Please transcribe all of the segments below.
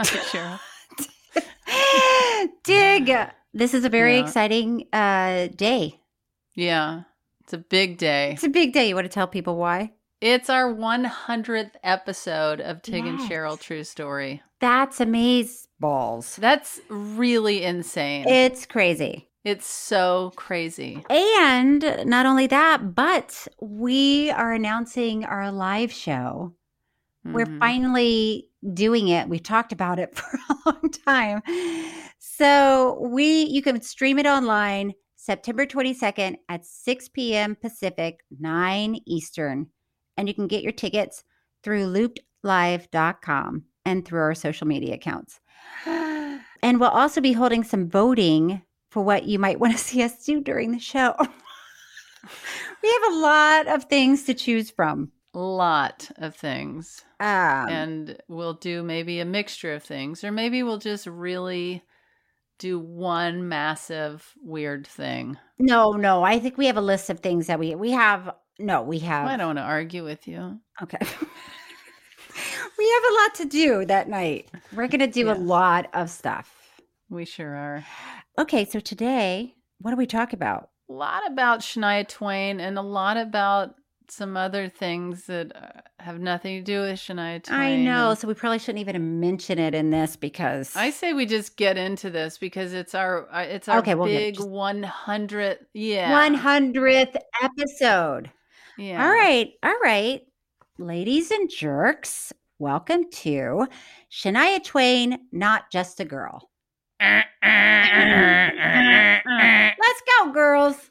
Cheryl. Dig. This is a very exciting day. Yeah. It's a big day. It's a big day. You want to tell people why? It's our 100th episode of Tig and Cheryl True Story. That's amazing balls. That's really insane. It's crazy. It's so crazy. And not only that, but we are announcing our live show. We're finally doing it. We've talked about it for a long time. So you can stream it online September 22nd at 6 p.m. Pacific, 9 Eastern. And you can get your tickets through loopedlive.com and through our social media accounts. And we'll also be holding some voting for what you might want to see us do during the show. We have a lot of things to choose from. Lot of things. And we'll do maybe a mixture of things, or maybe we'll just really do one massive weird thing. No, I think we have a list of things that we have. I don't want to argue with you. Okay. We have a lot to do that night. We're going to do a lot of stuff. We sure are. Okay, so today, what do we talk about? A lot about Shania Twain and a lot about some other things that have nothing to do with Shania Twain. I know, so we probably shouldn't even mention it in this because I say we just get into this because it's our big 100th episode. Yeah. All right, ladies and jerks, welcome to Shania Twain, Not Just a Girl. Let's go, girls.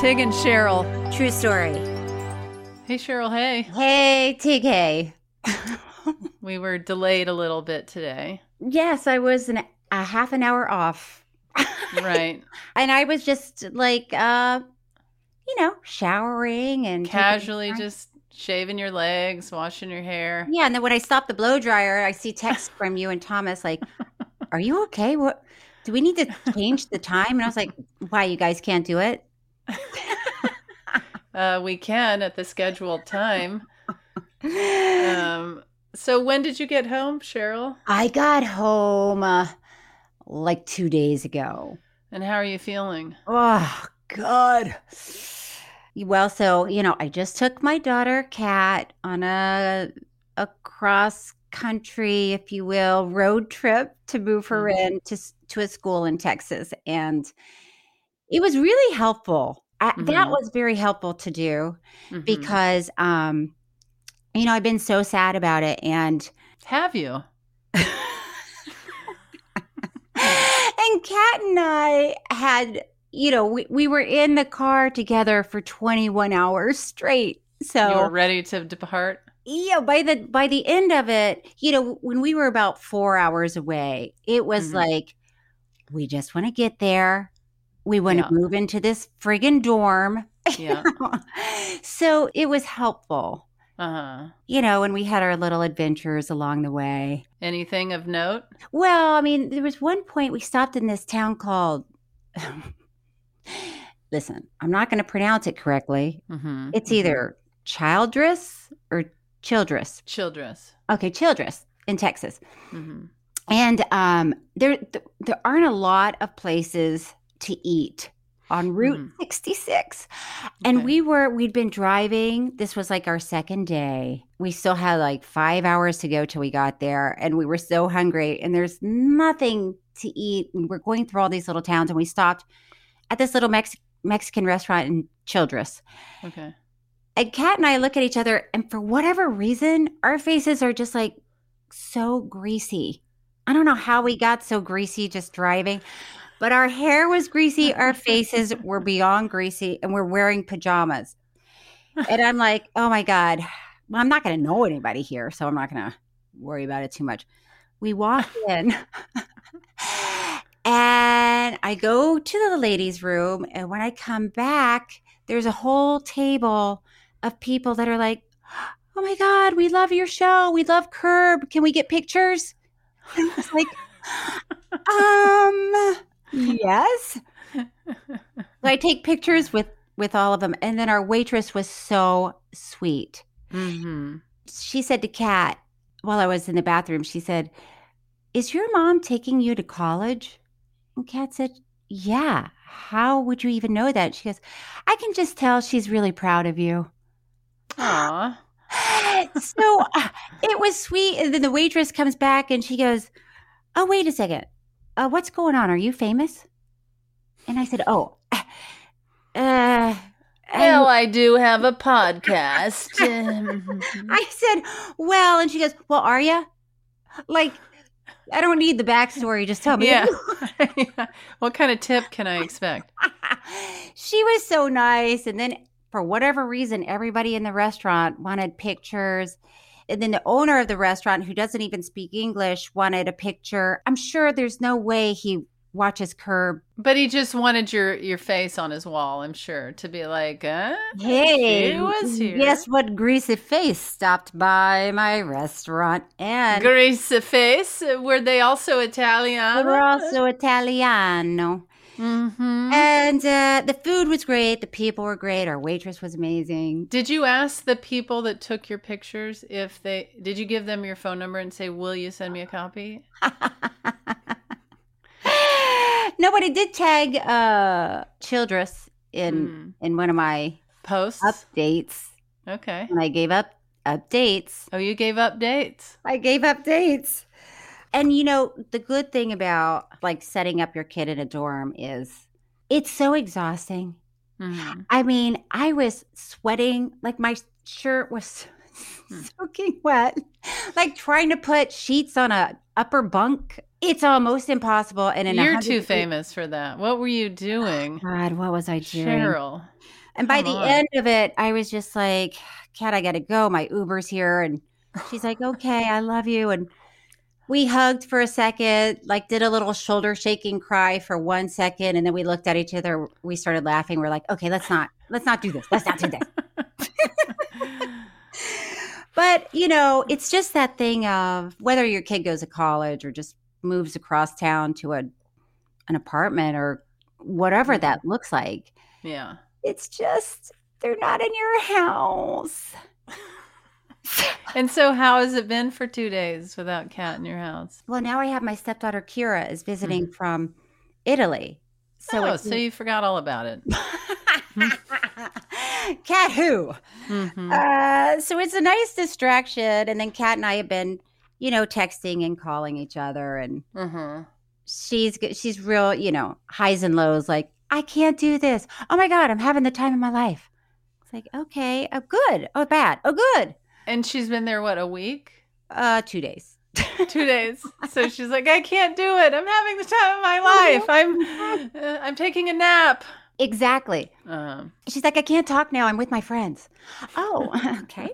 Tig and Cheryl. True story. Hey, Cheryl. Hey. Hey, Tig. Hey. We were delayed a little bit today. Yes, I was a half an hour off. Right. And I was just like, showering and casually just shaving your legs, washing your hair. Yeah. And then when I stop the blow dryer, I see texts from you and Thomas like, are you okay? What? Do we need to change the time? And I was like, why? You guys can't do it? We can at the scheduled time. So when did you get home, Cheryl? I got home like 2 days ago. And how are you feeling? Oh, God. Well, so, I just took my daughter, Kat, on a cross-country, if you will, road trip to move her in to a school in Texas. And it was really helpful. That was very helpful to do because, I've been so sad about it. And have you? Kat and I had, you know, we were in the car together for 21 hours straight. So you were ready to depart? Yeah, by the end of it, you know, when we were about 4 hours away, it was like, we just want to get there. We want to move into this friggin' dorm. Yeah. So it was helpful. Uh-huh. You know, and we had our little adventures along the way. Anything of note? Well, I mean, there was one point we stopped in this town called, listen, I'm not going to pronounce it correctly. Mm-hmm. It's either Childress or Childress. Childress. Okay, Childress in Texas. Mm-hmm. And there aren't a lot of places to eat on Route 66. And we'd been driving. This was like our second day. We still had like 5 hours to go till we got there. And we were so hungry and there's nothing to eat. And we're going through all these little towns and we stopped at this little Mexican restaurant in Childress. Okay. And Kat and I look at each other and for whatever reason, our faces are just like so greasy. I don't know how we got so greasy just driving. But our hair was greasy, our faces were beyond greasy, and we're wearing pajamas. And I'm like, oh, my God. Well, I'm not going to know anybody here, so I'm not going to worry about it too much. We walk in, and I go to the ladies' room, and when I come back, there's a whole table of people that are like, oh, my God, we love your show. We love Curb. Can we get pictures? And I was like, yes. So I take pictures with all of them. And then our waitress was so sweet. Mm-hmm. She said to Kat, while I was in the bathroom, she said, is your mom taking you to college? And Kat said, yeah. How would you even know that? She goes, I can just tell she's really proud of you. Aww. So it was sweet. And then the waitress comes back and she goes, oh, wait a second. What's going on? Are you famous? And I said, oh. Well, I do have a podcast. I said, well, and she goes, well, are you? Like, I don't need the backstory. Just tell me. Yeah. Yeah. What kind of tip can I expect? She was so nice. And then for whatever reason, everybody in the restaurant wanted pictures. And then the owner of the restaurant, who doesn't even speak English, wanted a picture. I'm sure there's no way he watches Curb. But he just wanted your face on his wall, I'm sure, to be like, huh? Hey, she was here. Guess what greasy face stopped by my restaurant. And greasy face? Were they also Italian? They were also Italiano. Mm-hmm. And the food was great. The people were great. Our waitress was amazing. Did you ask the people that took your pictures if they did you give them your phone number and say, will you send me a copy? No, but I did tag Childress in one of my posts updates. Okay. And I gave up updates. Oh, you gave updates. I gave updates. And, you know, the good thing about, like, setting up your kid in a dorm is it's so exhausting. Mm-hmm. I mean, I was sweating. Like, my shirt was soaking wet. Like, trying to put sheets on a upper bunk. It's almost impossible. And you're too famous for that. What were you doing? Oh, God, what was I doing? Cheryl. And by the end of it, I was just like, Kat, I got to go. My Uber's here. And she's like, okay, I love you. And we hugged for a second, like did a little shoulder shaking cry for 1 second. And then we looked at each other. We started laughing. We're like, okay, let's not do this. Let's not do this. But, you know, it's just that thing of whether your kid goes to college or just moves across town to an apartment or whatever that looks like. Yeah. It's just, they're not in your house. And so how has it been for 2 days without Kat in your house? Well, now I have my stepdaughter Kira is visiting from Italy. So you forgot all about it. Kat who? Mm-hmm. So it's a nice distraction. And then Kat and I have been, you know, texting and calling each other. And she's real, you know, highs and lows. Like, I can't do this. Oh, my God, I'm having the time of my life. It's like, okay, oh, good. Oh, bad. Oh, good. And she's been there, what, a week? 2 days. 2 days. So she's like, I can't do it. I'm having the time of my life. I'm taking a nap. Exactly. She's like, I can't talk now. I'm with my friends. Oh, okay.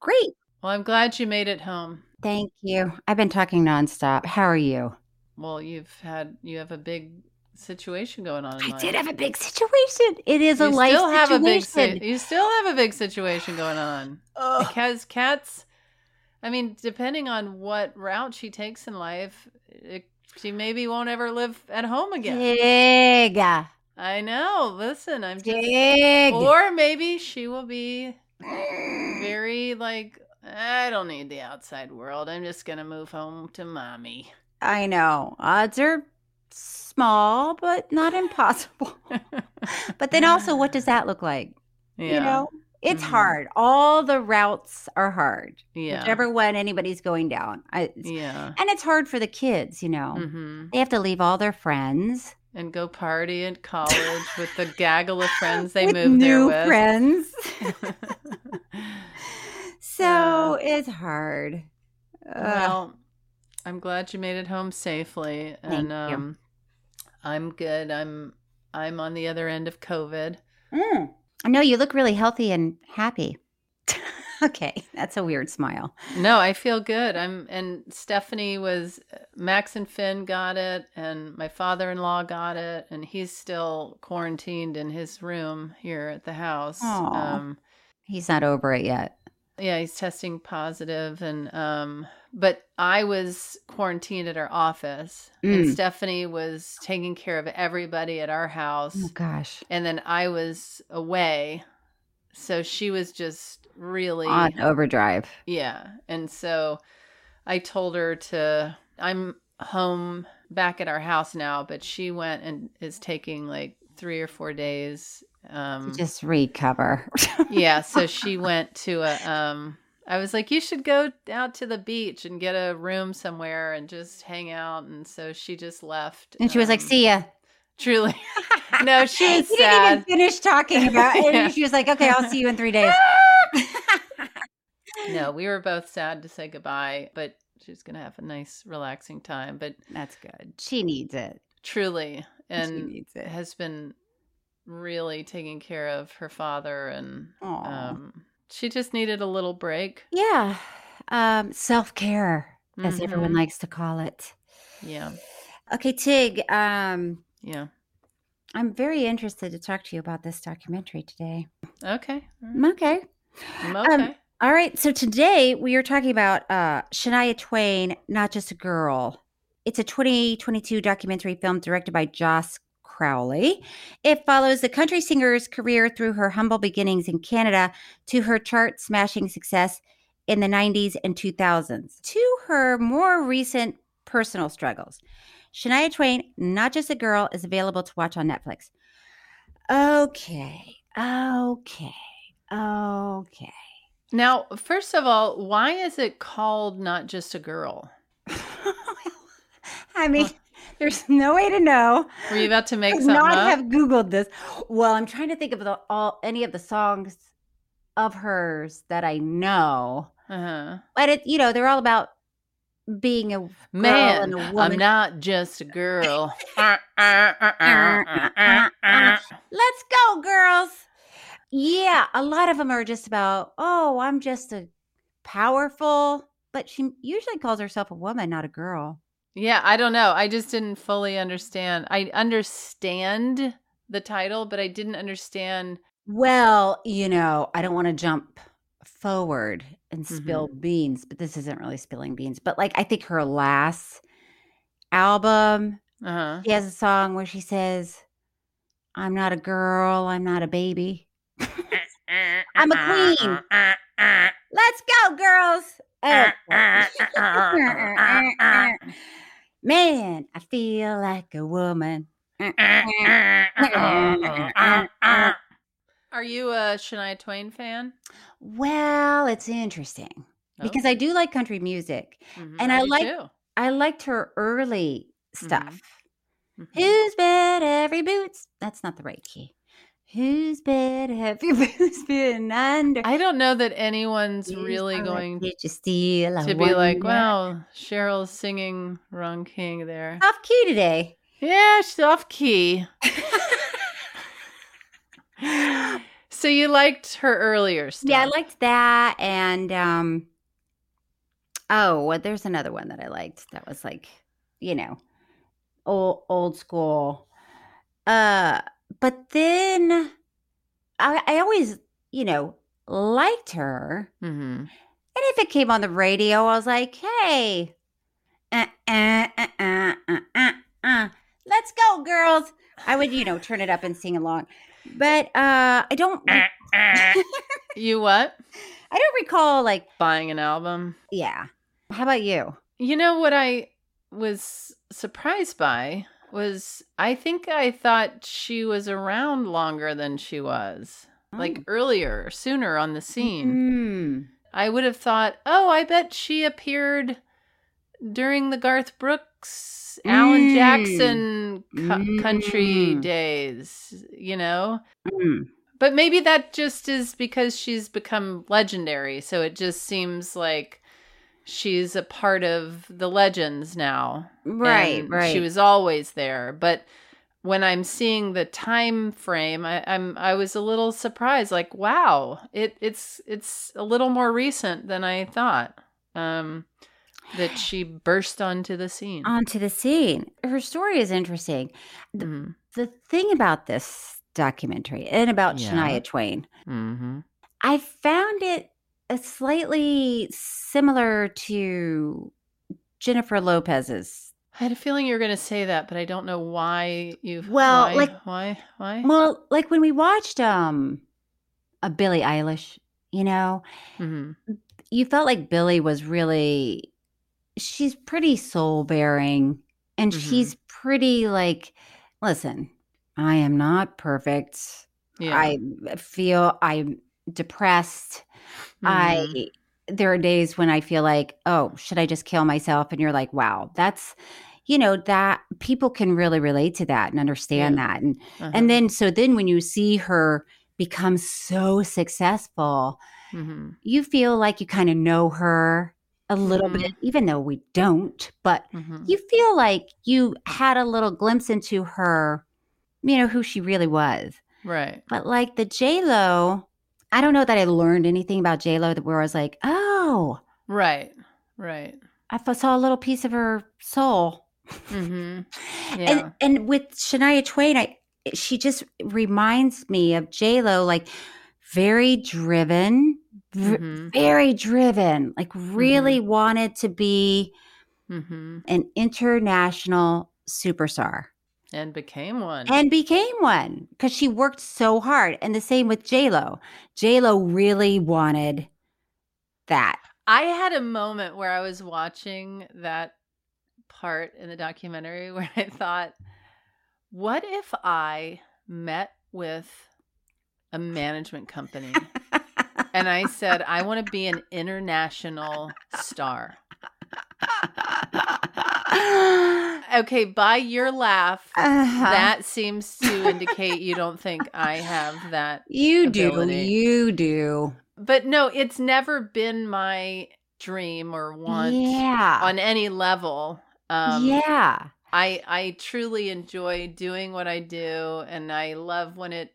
Great. Well, I'm glad you made it home. Thank you. I've been talking nonstop. How are you? Well, you have a big situation going on in life. I did have a big situation. It is a life situation. You still have a big situation going on. Ugh. Because Kat's, I mean, depending on what route she takes in life, she maybe won't ever live at home again. Dig. I know. Listen, I'm just... Dig. Or maybe she will be very like, I don't need the outside world. I'm just going to move home to mommy. I know. Odds are small, but not impossible. But then also, what does that look like? Yeah. You know, it's hard. All the routes are hard. Yeah. Whichever one anybody's going down. And it's hard for the kids, you know. Mm-hmm. They have to leave all their friends. And go party at college with the gaggle of friends they moved there with. New friends. So it's hard. Well, I'm glad you made it home safely. And Thank you. I'm good. I'm on the other end of COVID. I know you look really healthy and happy. Okay. That's a weird smile. No, I feel good. Max and Finn got it, and my father-in-law got it, and he's still quarantined in his room here at the house. He's not over it yet. Yeah, he's testing positive, and but I was quarantined at our office, and Stephanie was taking care of everybody at our house. Oh gosh! And then I was away, so she was just really on overdrive. Yeah, and so I told her I'm home back at our house now, but she went and is taking like 3 or 4 days. Just recover. Yeah. So she went to I was like, you should go out to the beach and get a room somewhere and just hang out. And so she just left. And she was like, see ya. Truly. No, she was sad. Didn't even finish talking about it. Yeah. She was like, okay, I'll see you in 3 days. No, we were both sad to say goodbye, but she's going to have a nice relaxing time. But that's good. She needs it. Truly. And it has been really taking care of her father, and she just needed a little break. Yeah. Self-care, as everyone likes to call it. Yeah. Okay, Tig. Yeah. I'm very interested to talk to you about this documentary today. Okay. Okay. I'm okay. All right. So today we are talking about Shania Twain, Not Just a Girl. It's a 2022 documentary film directed by Joss Crowley. It follows the country singer's career through her humble beginnings in Canada to her chart-smashing success in the 90s and 2000s, to her more recent personal struggles. Shania Twain, Not Just a Girl, is available to watch on Netflix. Okay. Now, first of all, why is it called Not Just a Girl? I mean... There's no way to know. Were you about to make something up? I have Googled this. Well, I'm trying to think of any of the songs of hers that I know. Uh-huh. But they're all about being a girl and a woman. I'm not just a girl. Let's go, girls. Yeah, a lot of them are just about, I'm just a powerful, but she usually calls herself a woman, not a girl. Yeah, I don't know. I just didn't fully understand. I understand the title, but I didn't understand. Well, I don't want to jump forward and spill beans, but this isn't really spilling beans. But like, I think her last album, she has a song where she says, I'm not a girl. I'm not a baby. I'm a queen. Let's go, girls. Man, I feel like a woman. Are you a Shania Twain fan? Well, it's interesting because I do like country music, and I liked her early stuff. Who's bet every boots? That's not the right key. Who's bed have you been under? I don't know that anyone's really going to be like, wow, Cheryl's singing wrong king there. Off key today. Yeah, she's off key. So you liked her earlier stuff. Yeah, I liked that. And, well, there's another one that I liked that was like, you know, old school. But then I always, you know, liked her. Mm-hmm. And if it came on the radio, I was like, hey, let's go, girls. I would, you know, turn it up and sing along. But I don't. You what? I don't recall like buying an album. Yeah. How about you? You know what I was surprised by? Was I think I thought she was around longer than she was, like earlier, sooner on the scene. Mm-hmm. I would have thought, oh, I bet she appeared during the Garth Brooks, Alan Jackson country days, you know? Mm. But maybe that just is because she's become legendary. So it just seems like she's a part of the legends now. Right. She was always there. But when I'm seeing the time frame, I was a little surprised. Like, wow, it's a little more recent than I thought that she burst onto the scene. Her story is interesting. The thing about this documentary and about Shania Twain, I found it slightly similar to Jennifer Lopez's. I had a feeling you were going to say that, but I don't know why you've. Well, why? Well, like when we watched a Billie Eilish, you know, you felt like Billie was really. She's pretty soul bearing, and she's pretty like. Listen, I am not perfect. Yeah. I feel I'm depressed. There are days when I feel like, oh, should I just kill myself? And you're like, wow, that's, you know, that people can really relate to that and understand that. And and then when you see her become so successful, you feel like you kind of know her a little bit, even though we don't, but you feel like you had a little glimpse into her, you know, who she really was. Right. But like the J-Lo, I don't know that I learned anything about J-Lo where I was like, oh. Right. I saw a little piece of her soul. Yeah. And with Shania Twain, she just reminds me of J-Lo, like very driven, like really wanted to be an international superstar. And became one because she worked so hard. And the same with J-Lo. J-Lo really wanted that. I had a moment where I was watching that part in the documentary where I thought, what if I met with a management company and I said, I want to be an international star? Okay, by your laugh, that seems to indicate you don't think I have that. You do. But no, it's never been my dream or want on any level. I truly enjoy doing what I do, and I love when it,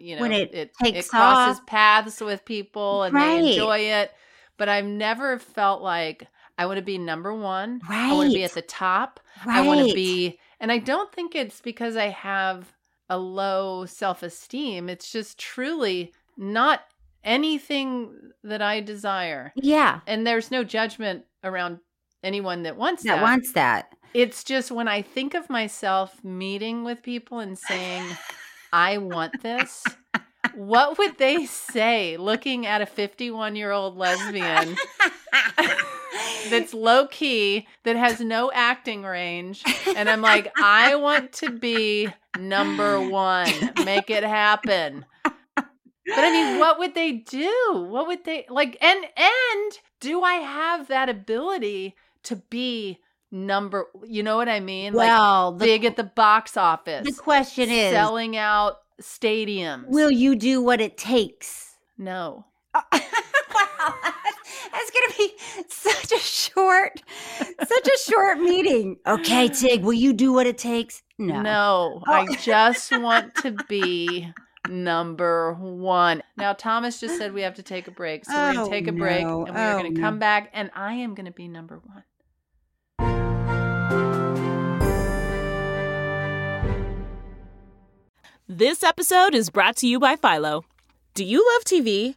you know, when it crosses paths with people and they enjoy it. But I've never felt like I want to be number one. Right. I want to be at the top. Right. I want to be, and I don't think it's because I have a low self-esteem. It's just truly not anything that I desire. Yeah. And there's no judgment around anyone that wants that. It's just when I think of myself meeting with people and saying, I want this, what would they say looking at a 51-year-old lesbian that's low key, that has no acting range, and I'm like, I want to be number one. Make it happen. But I mean, what would they do? What would they like? And do I have that ability to be number? You know what I mean? Well, like big at the box office. The question is selling out stadiums. Will you do what it takes? No. Wow. That's going to be such a short meeting. Okay, Tig, will you do what it takes? No. No, oh. I just want to be number one. Now, Thomas just said we have to take a break. So we're going to take a break and we are going to come back and I am going to be number one. This episode is brought to you by Philo. Do you love TV?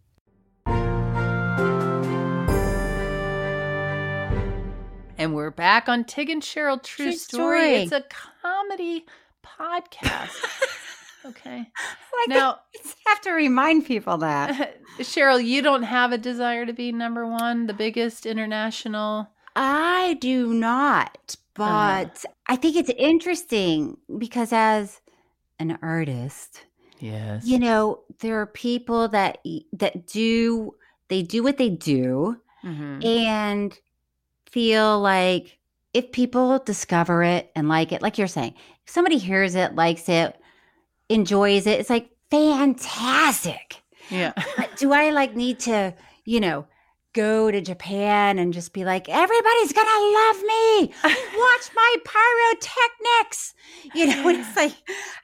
And we're back on Tig and Cheryl True Story. It's a comedy podcast. Okay. Like now, I have to remind people that. Cheryl, you don't have a desire to be number one, the biggest international? I do not. But I think it's interesting because as an artist, yes, you know, there are people that do what they do. Mm-hmm. And feel like if people discover it and like it, like you're saying, if somebody hears it, likes it, enjoys it, it's like fantastic. Yeah. Do I need to, go to Japan and just be like, everybody's going to love me. Watch my pyrotechnics. It's like.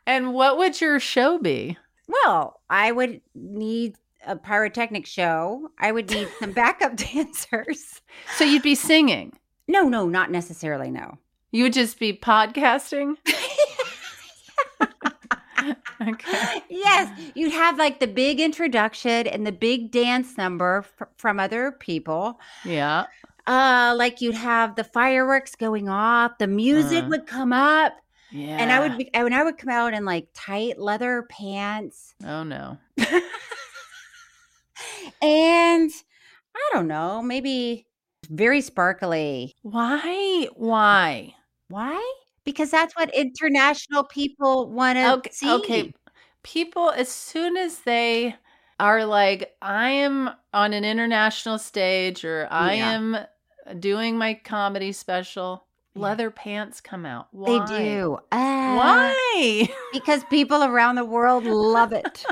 And what would your show be? Well, I would need a pyrotechnic show. I would need some backup dancers. So you'd be singing? No, not necessarily, no. You would just be podcasting? Okay. Yes. You'd have the big introduction and the big dance number from other people. Yeah. You'd have the fireworks going off. The music would come up. Yeah. And I would come out in tight leather pants. Oh, no. And I don't know, maybe very sparkly. Why? Because that's what international people want to see. Okay. People, as soon as they are I am on an international stage or I am doing my comedy special, leather pants come out. Why? They do. Why? Because people around the world love it.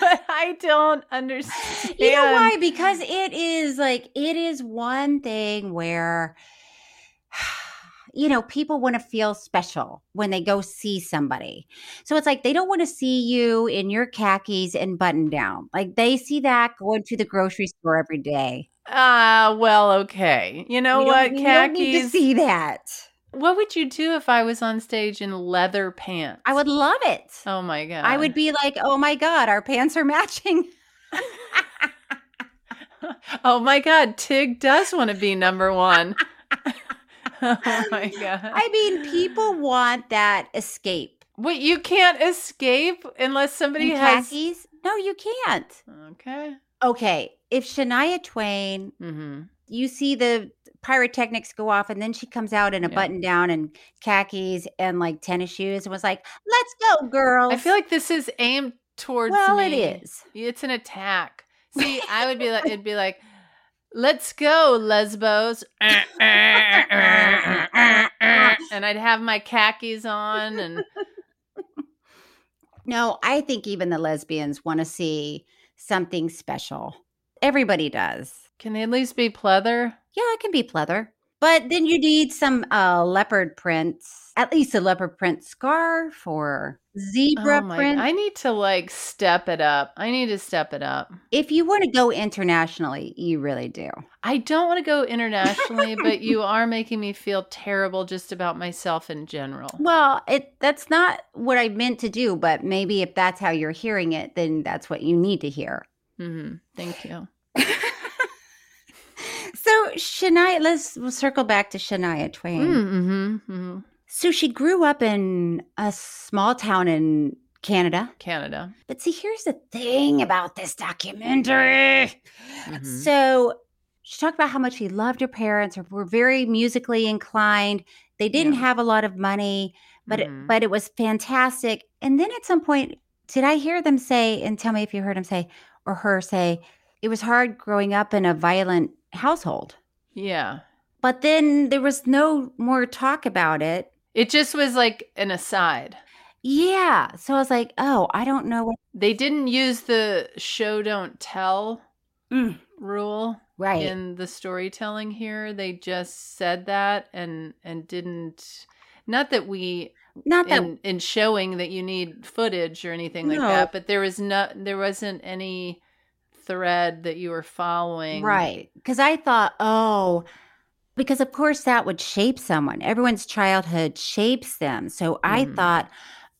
But I don't understand. You know why? Because it is one thing where, people want to feel special when they go see somebody. So it's they don't want to see you in your khakis and button down. They see that going to the grocery store every day. Well, okay. You know what? Khakis. You don't need to see that. What would you do if I was on stage in leather pants? I would love it. Oh, my God. I would be oh, my God, our pants are matching. Oh, my God, Tig does want to be number one. Oh, my God. I mean, people want that escape. Wait, you can't escape unless somebody has khakis? No, you can't. Okay. If Shania Twain, you see the pyrotechnics go off and then she comes out in a button down and khakis and tennis shoes and was like, let's go, girls. I feel like this is aimed towards me. Well, it is. It's an attack. See, I would be it'd be Let's go, lesbos. And I'd have my khakis on. And no, I think even the lesbians want to see something special. Everybody does. Can they at least be pleather? Yeah, it can be pleather. But then you need some leopard prints, at least a leopard print scarf or zebra print. I need to step it up. I need to step it up. If you want to go internationally, you really do. I don't want to go internationally, but you are making me feel terrible just about myself in general. Well, that's not what I meant to do, but maybe if that's how you're hearing it, then that's what you need to hear. Mm-hmm. Thank you. So Shania, we'll circle back to Shania Twain. Mm-hmm, mm-hmm. So she grew up in a small town in Canada. But see, here's the thing about this documentary. Mm-hmm. So she talked about how much she loved her parents, or were very musically inclined. They didn't have a lot of money, but it was fantastic. And then at some point, did I hear them say, and tell me if you heard him say, or her say, it was hard growing up in a violent household. Yeah. But then there was no more talk about it. It just was an aside. Yeah. So I was like, oh, I don't know. They didn't use the show don't tell rule right in the storytelling here. They just said that and didn't. Not that in showing that you need footage or anything like that, but there wasn't any thread that you were following. Right. Because I thought, because of course that would shape someone. Everyone's childhood shapes them. So I thought,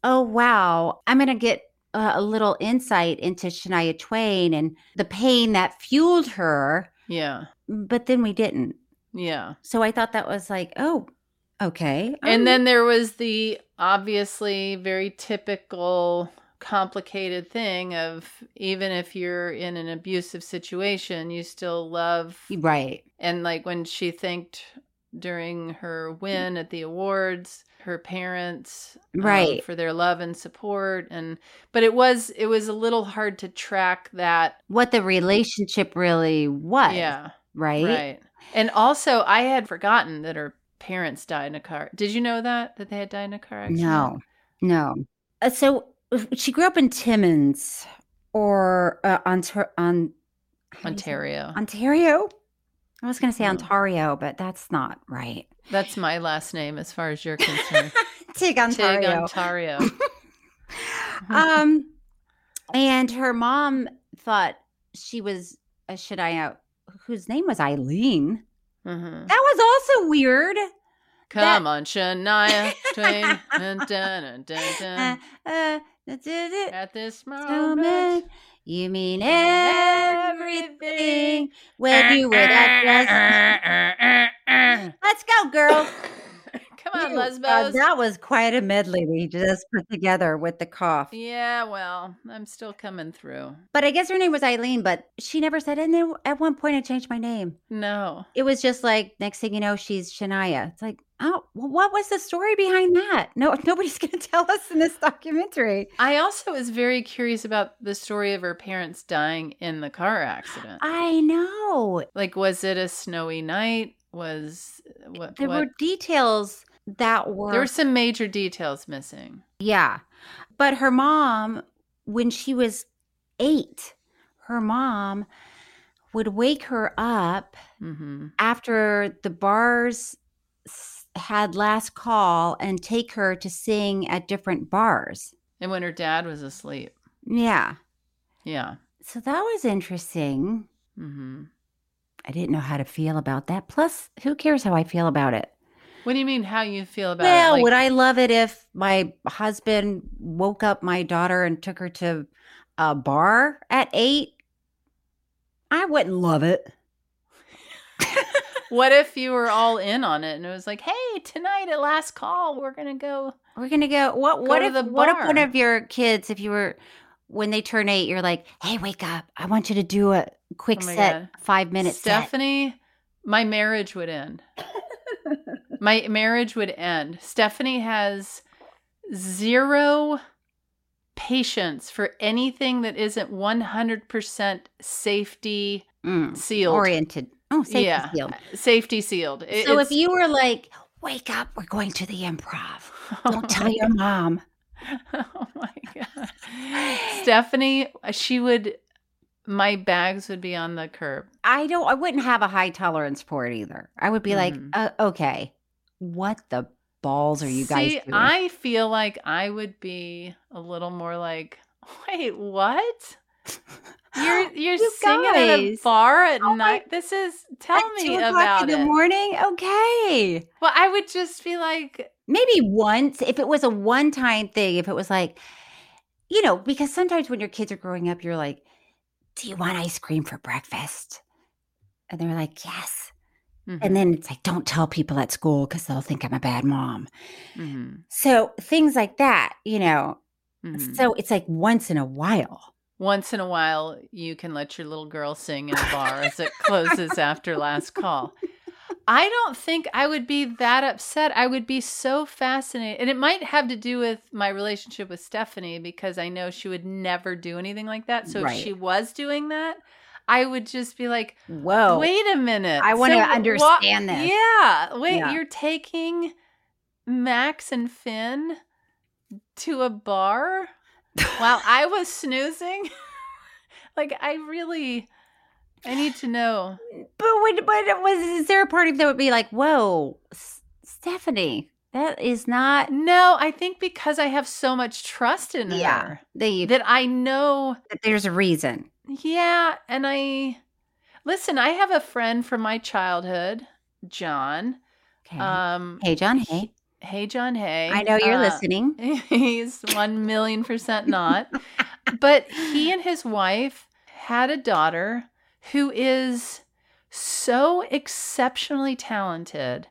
oh, wow, I'm going to get a little insight into Shania Twain and the pain that fueled her. Yeah. But then we didn't. Yeah. So I thought that was okay. And then there was the obviously very typical complicated thing of even if you're in an abusive situation, you still love. Right. And when she thanked during her win at the awards, her parents for their love and support. But it was a little hard to track that. What the relationship really was. Yeah. Right. Right. And also I had forgotten that her parents died in a car. Did you know that they had died in a car accident? No. So she grew up in Timmins, or Ontario. Ontario? I was going to say Ontario, but that's not right. That's my last name as far as you're concerned. Tig Ontario. And her mom thought she was a Shania whose name was Eileen. Mm-hmm. That was also weird. Come on, Shania Twain. Dun, dun, dun, dun. At this moment, you mean everything when you wear that dress. Let's go, girl. Come on, lesbos. That was quite a medley we just put together with the cough. Yeah, well, I'm still coming through. But I guess her name was Eileen, but she never said, and then at one point I changed my name. No. It was just next thing you know, she's Shania. It's what was the story behind that? No, nobody's going to tell us in this documentary. I also was very curious about the story of her parents dying in the car accident. I know. Was it a snowy night? Were details that were... There were some major details missing. Yeah. But her mom, when she was 8, her mom would wake her up after the bars had last call and take her to sing at different bars. And when her dad was asleep. Yeah. Yeah. So that was interesting. Mm-hmm. I didn't know how to feel about that. Plus, who cares how I feel about it? What do you mean how you feel about it? Well, would I love it if my husband woke up my daughter and took her to a bar at 8? I wouldn't love it. What if you were all in on it and it was hey, tonight at last call, we're going to go. We're going to go. What if one of your kids, if you were, when they turn 8, you're hey, wake up. I want you to do a quick set, 5 minutes. Stephanie, my marriage would end. My marriage would end. Stephanie has zero patience for anything that isn't 100% safety sealed. Oriented. Oh, safety sealed. Safety sealed. So if you were like, wake up, we're going to the improv. Don't tell your mom. Oh my God. Stephanie, she would, my bags would be on the curb. I wouldn't have a high tolerance for it either. I would be like, okay, what the balls are you guys doing? I feel like I would be a little more like, wait, what? You're singing at a bar at night. This is, tell me about it. In the morning? Okay. Well, I would just be like. Maybe once, if it was a one-time thing, if it was like, you know, because sometimes when your kids are growing up, you're like, do you want ice cream for breakfast? And they're like, yes. Mm-hmm. And then it's like, don't tell people at school because they'll think I'm a bad mom. Mm-hmm. So things like that, you know. Mm-hmm. So it's like once in a while. Once in a while, you can let your little girl sing in a bar as it closes after last call. I don't think I would be that upset. I would be so fascinated. And it might have to do with my relationship with Stephanie because I know she would never do anything like that. So if she was doing that, I would just be like, whoa, wait a minute. I want to understand this. Yeah. Wait, you're taking Max and Finn to a bar? Wow, I was snoozing. Like, I need to know. Is there a part of you that would be like, whoa, Stephanie, that is not. No, I think because I have so much trust in her that I know. That there's a reason. Yeah. And I have a friend from my childhood, John. Okay. Hey, John. Hey. Hey, John Hay. I know you're listening. He's 1,000,000% not. But he and his wife had a daughter who is so exceptionally talented.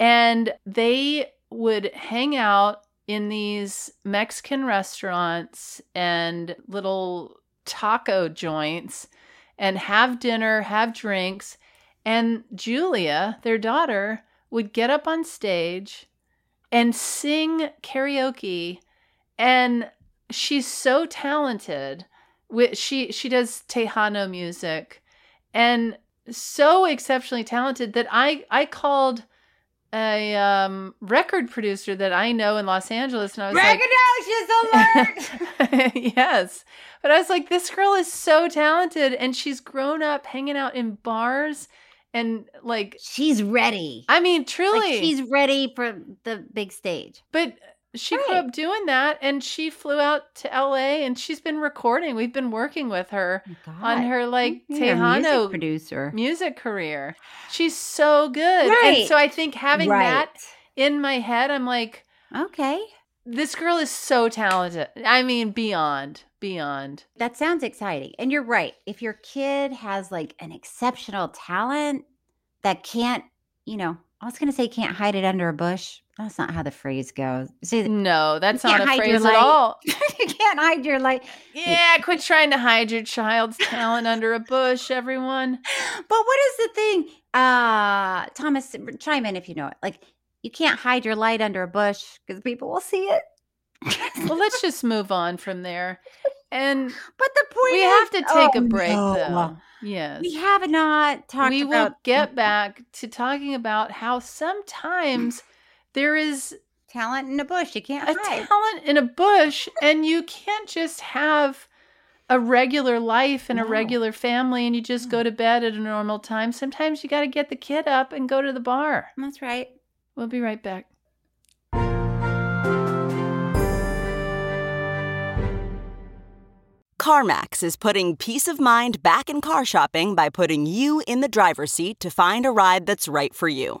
And they would hang out in these Mexican restaurants and little taco joints and have dinner, have drinks. And Julia, their daughter, would get up on stage and sing karaoke, and she's so talented. She does Tejano music, and so exceptionally talented that I called a record producer that I know in Los Angeles, and I was like, "Recognize, she's alert!" Yes, but I was like, "This girl is so talented, and she's grown up hanging out in bars." And like, she's ready. I mean, truly. Like, she's ready for the big stage. But she grew up doing that, and she flew out to LA, and she's been recording. We've been working with her on her Tejano music career. She's so good. Right. And so I think having that in my head, I'm like, okay, this girl is so talented. I mean, beyond. That sounds exciting. And you're right. If your kid has like an exceptional talent that can't, you know, I was going to say can't hide it under a bush. That's not how the phrase goes. See, no, that's not a phrase at all. You can't hide your light. Yeah, quit trying to hide your child's talent under a bush, everyone. But what is the thing? Thomas, chime in if you know it. Like, you can't hide your light under a bush because people will see it. Well, let's just move on from there. And but the point we is, have to take a break, though. Yes, we have not talked. We will get back to talking about how sometimes there is talent in a bush. You can't hide talent in a bush, and you can't just have a regular life and a regular family, and you just go to bed at a normal time. Sometimes you got to get the kid up and go to the bar. That's right. We'll be right back. CarMax is putting peace of mind back in car shopping by putting you in the driver's seat to find a ride that's right for you.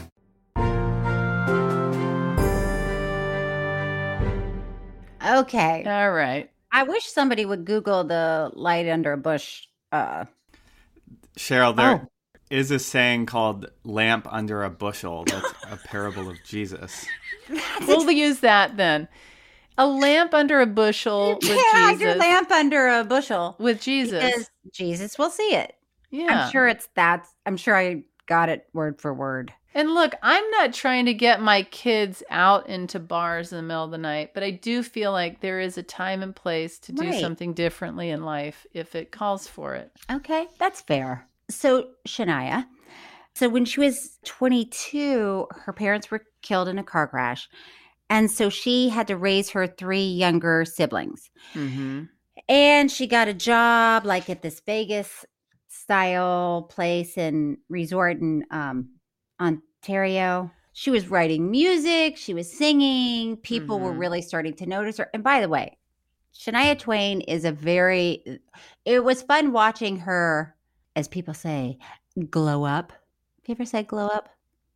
Okay. All right. I wish somebody would Google the light under a bush. Cheryl, there is a saying called lamp under a bushel. That's a parable of Jesus. We'll use that then. A lamp under a bushel with Jesus. Yeah, your lamp under a bushel with Jesus. Because Jesus will see it. Yeah. I'm sure it's that. I'm sure I got it word for word. And look, I'm not trying to get my kids out into bars in the middle of the night, but I do feel like there is a time and place to do something differently in life if it calls for it. Okay, that's fair. So, Shania, when she was 22, her parents were killed in a car crash. And so she had to raise her three younger siblings. Mm-hmm. And she got a job like at this Vegas-style place and resort in Ontario. She was writing music. She was singing. People were really starting to notice her. And by the way, Shania Twain is it was fun watching her, as people say, glow up. Have you ever said glow up?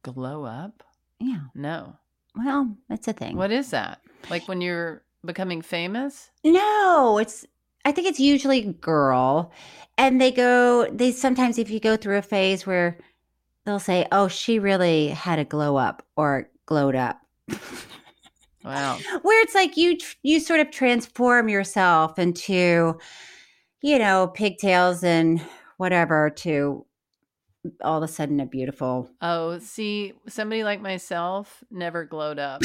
Glow up? Yeah. No. Well, that's a thing. What is that? Like when you're becoming famous? No, I think it's usually a girl. And they sometimes, if you go through a phase where they'll say, oh, she really had a glow up or glowed up. Wow. Where it's like you sort of transform yourself into, pigtails and whatever to all of a sudden a beautiful. Oh, see, somebody like myself never glowed up.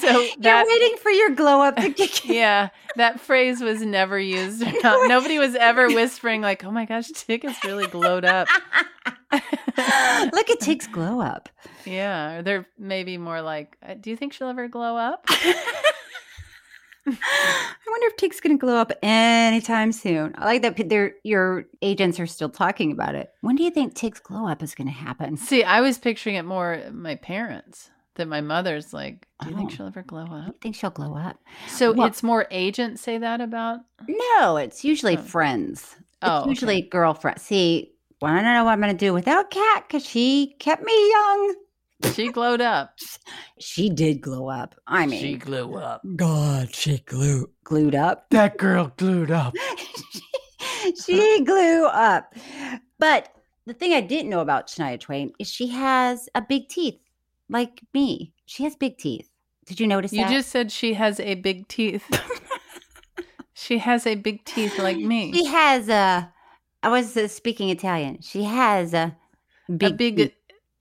So you're waiting for your glow up to kick in. Yeah, that phrase was never used. Nobody was ever whispering like, oh my gosh, Tig is really glowed up. Look at Tig's glow up. Yeah, or they're maybe more like, do you think she'll ever glow up? I wonder if Tig's going to glow up anytime soon. I like that your agents are still talking about it. When do you think Tig's glow up is going to happen? See, I was picturing it more my parents, that my mother's like, do you think she'll ever glow up? I think she'll glow up. So it's more agents say that about? No, it's usually friends. Usually girlfriends. See, well, I don't know what I'm going to do without Kat because she kept me young. She glowed up. She did glow up. I mean, she glowed up. God, she glued up. That girl glued up. she glue up. But the thing I didn't know about Shania Twain is she has a big teeth, like me. She has big teeth. Did you notice that? You just said she has a big teeth. She has a big teeth like me. She has a. I was speaking Italian. She has a big.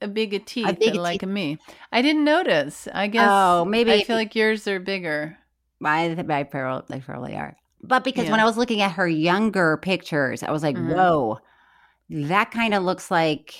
A bigger teeth like me. I didn't notice. I guess. Oh, maybe. I feel like yours are bigger. My they probably are. But because when I was looking at her younger pictures, I was like, whoa, that kind of looks like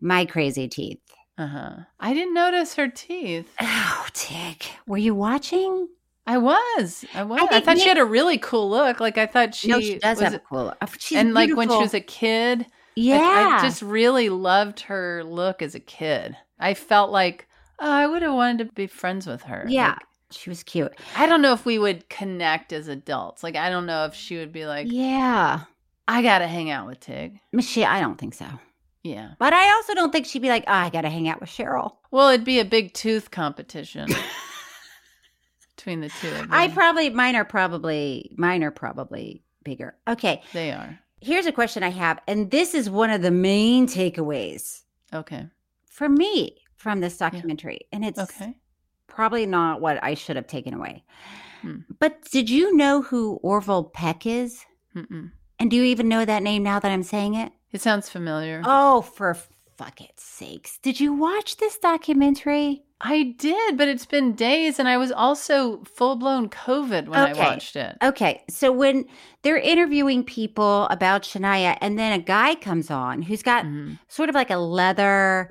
my crazy teeth. I didn't notice her teeth. Oh, Tig. Were you watching? I was. I thought she had a really cool look. Like I thought she does have a cool look. She's and beautiful. Like when she was a kid. Yeah. I just really loved her look as a kid. I felt like, oh, I would have wanted to be friends with her. Yeah. Like, she was cute. I don't know if we would connect as adults. Like, I don't know if she would be like, yeah, I got to hang out with Tig. I don't think so. Yeah. But I also don't think she'd be like, oh, I got to hang out with Cheryl. Well, it'd be a big tooth competition between the two of them. Mine are probably bigger. Okay. They are. Here's a question I have, and this is one of the main takeaways for me from this documentary, and it's probably not what I should have taken away. But did you know who Orville Peck is? Mm-mm. And do you even know that name now that I'm saying it? It sounds familiar. Oh, for fuck it's sakes. Did you watch this documentary? I did, but it's been days, and I was also full-blown COVID when I watched it. Okay, so when they're interviewing people about Shania, and then a guy comes on who's got sort of like a leather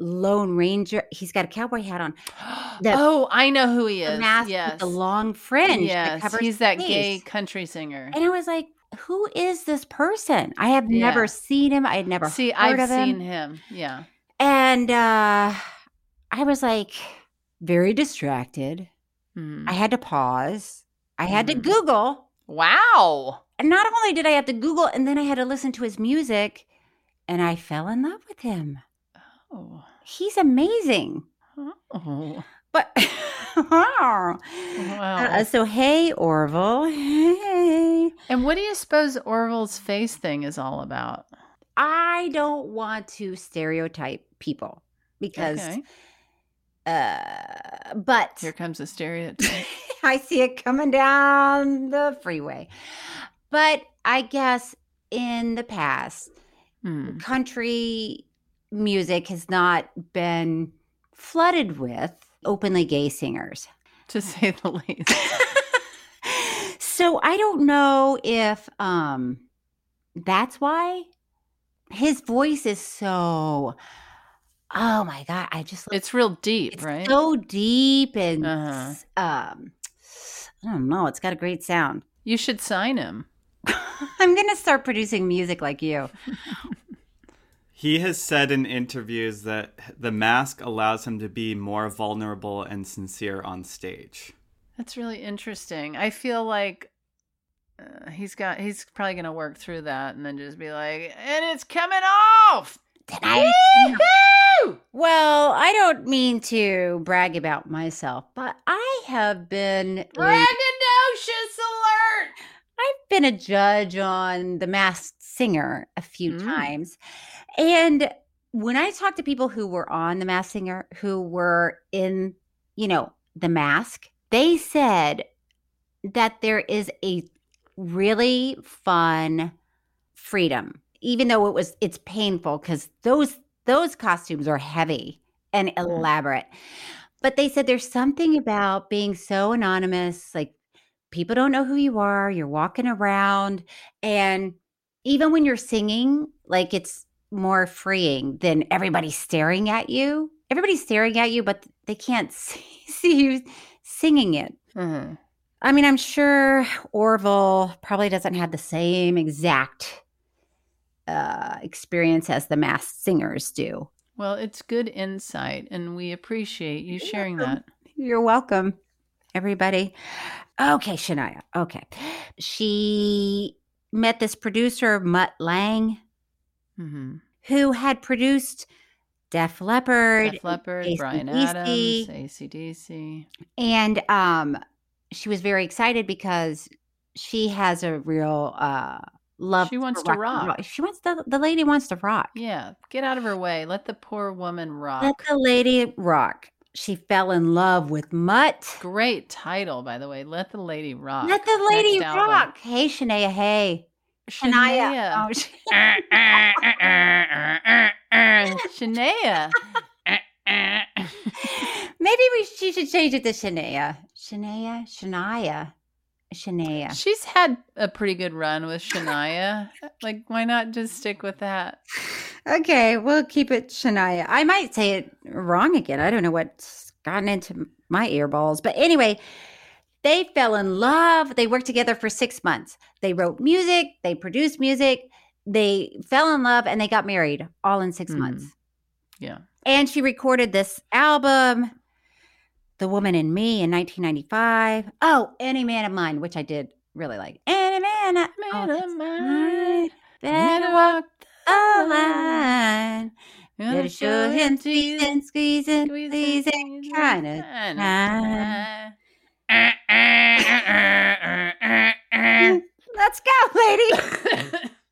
Lone Ranger. He's got a cowboy hat on. I know who he is. Mask with the long fringe that covers his face. He's that gay country singer. And I was like, who is this person? I have never seen him. I had never heard of him. I've seen him, yeah. And I was like, very distracted. I had to pause. I had to Google. Wow. And not only did I have to Google, and then I had to listen to his music, and I fell in love with him. Oh. He's amazing. Oh. But wow. So, hey, Orville. Hey. And what do you suppose Orville's face thing is all about? I don't want to stereotype people because okay. But here comes the stereotype. I see it coming down the freeway. But I guess in the past, country music has not been flooded with openly gay singers, to say the least. So I don't know if that's why his voice is so... Oh my God! It's real deep, right? It's so deep, and I don't know. It's got a great sound. You should sign him. I'm gonna start producing music like you. He has said in interviews that the mask allows him to be more vulnerable and sincere on stage. That's really interesting. I feel like he's probably gonna work through that and then just be like, and it's coming off. Well, I don't mean to brag about myself, but I have been... Braggadocious alert! I've been a judge on The Masked Singer a few times. And when I talked to people who were on The Masked Singer, who were in, you know, the mask, they said that there is a really fun freedom, even though it's painful because those costumes are heavy and elaborate. But they said there's something about being so anonymous, like people don't know who you are, you're walking around. And even when you're singing, like it's more freeing than everybody staring at you. Everybody's staring at you, but they can't see you singing it. Mm-hmm. I mean, I'm sure Orville probably doesn't have the same exact experience as the masked singers do. Well, it's good insight, and we appreciate you sharing that. You're welcome, everybody. Okay, Shania. Okay. She met this producer, Mutt Lange, who had produced Def Leppard, Bryan Adams, AC/DC. And she was very excited because she has a real... she wants to rock. She wants the lady wants to rock. Yeah, get out of her way. Let the poor woman rock. Let the lady rock. She fell in love with Mutt. Great title, by the way. Let the lady rock. Let the lady rock. Hey, Shania. Hey, Shania. Oh, Shania. Maybe she should change it to Shania. Shania. Shania. Shania. She's had a pretty good run with Shania. Like, why not just stick with that? Okay, we'll keep it Shania. I might say it wrong again. I don't know what's gotten into my earballs. But anyway, they fell in love. They worked together for 6 months. They wrote music. They produced music. They fell in love, and they got married all in 6 months. Yeah. And she recorded this album, The Woman in Me, in 1995. Oh, Any Man of Mine, which I did really like. Any man of mine, better walk the line. Better show him teasing, squeezing, pleasing, kind of time. Let's go, lady.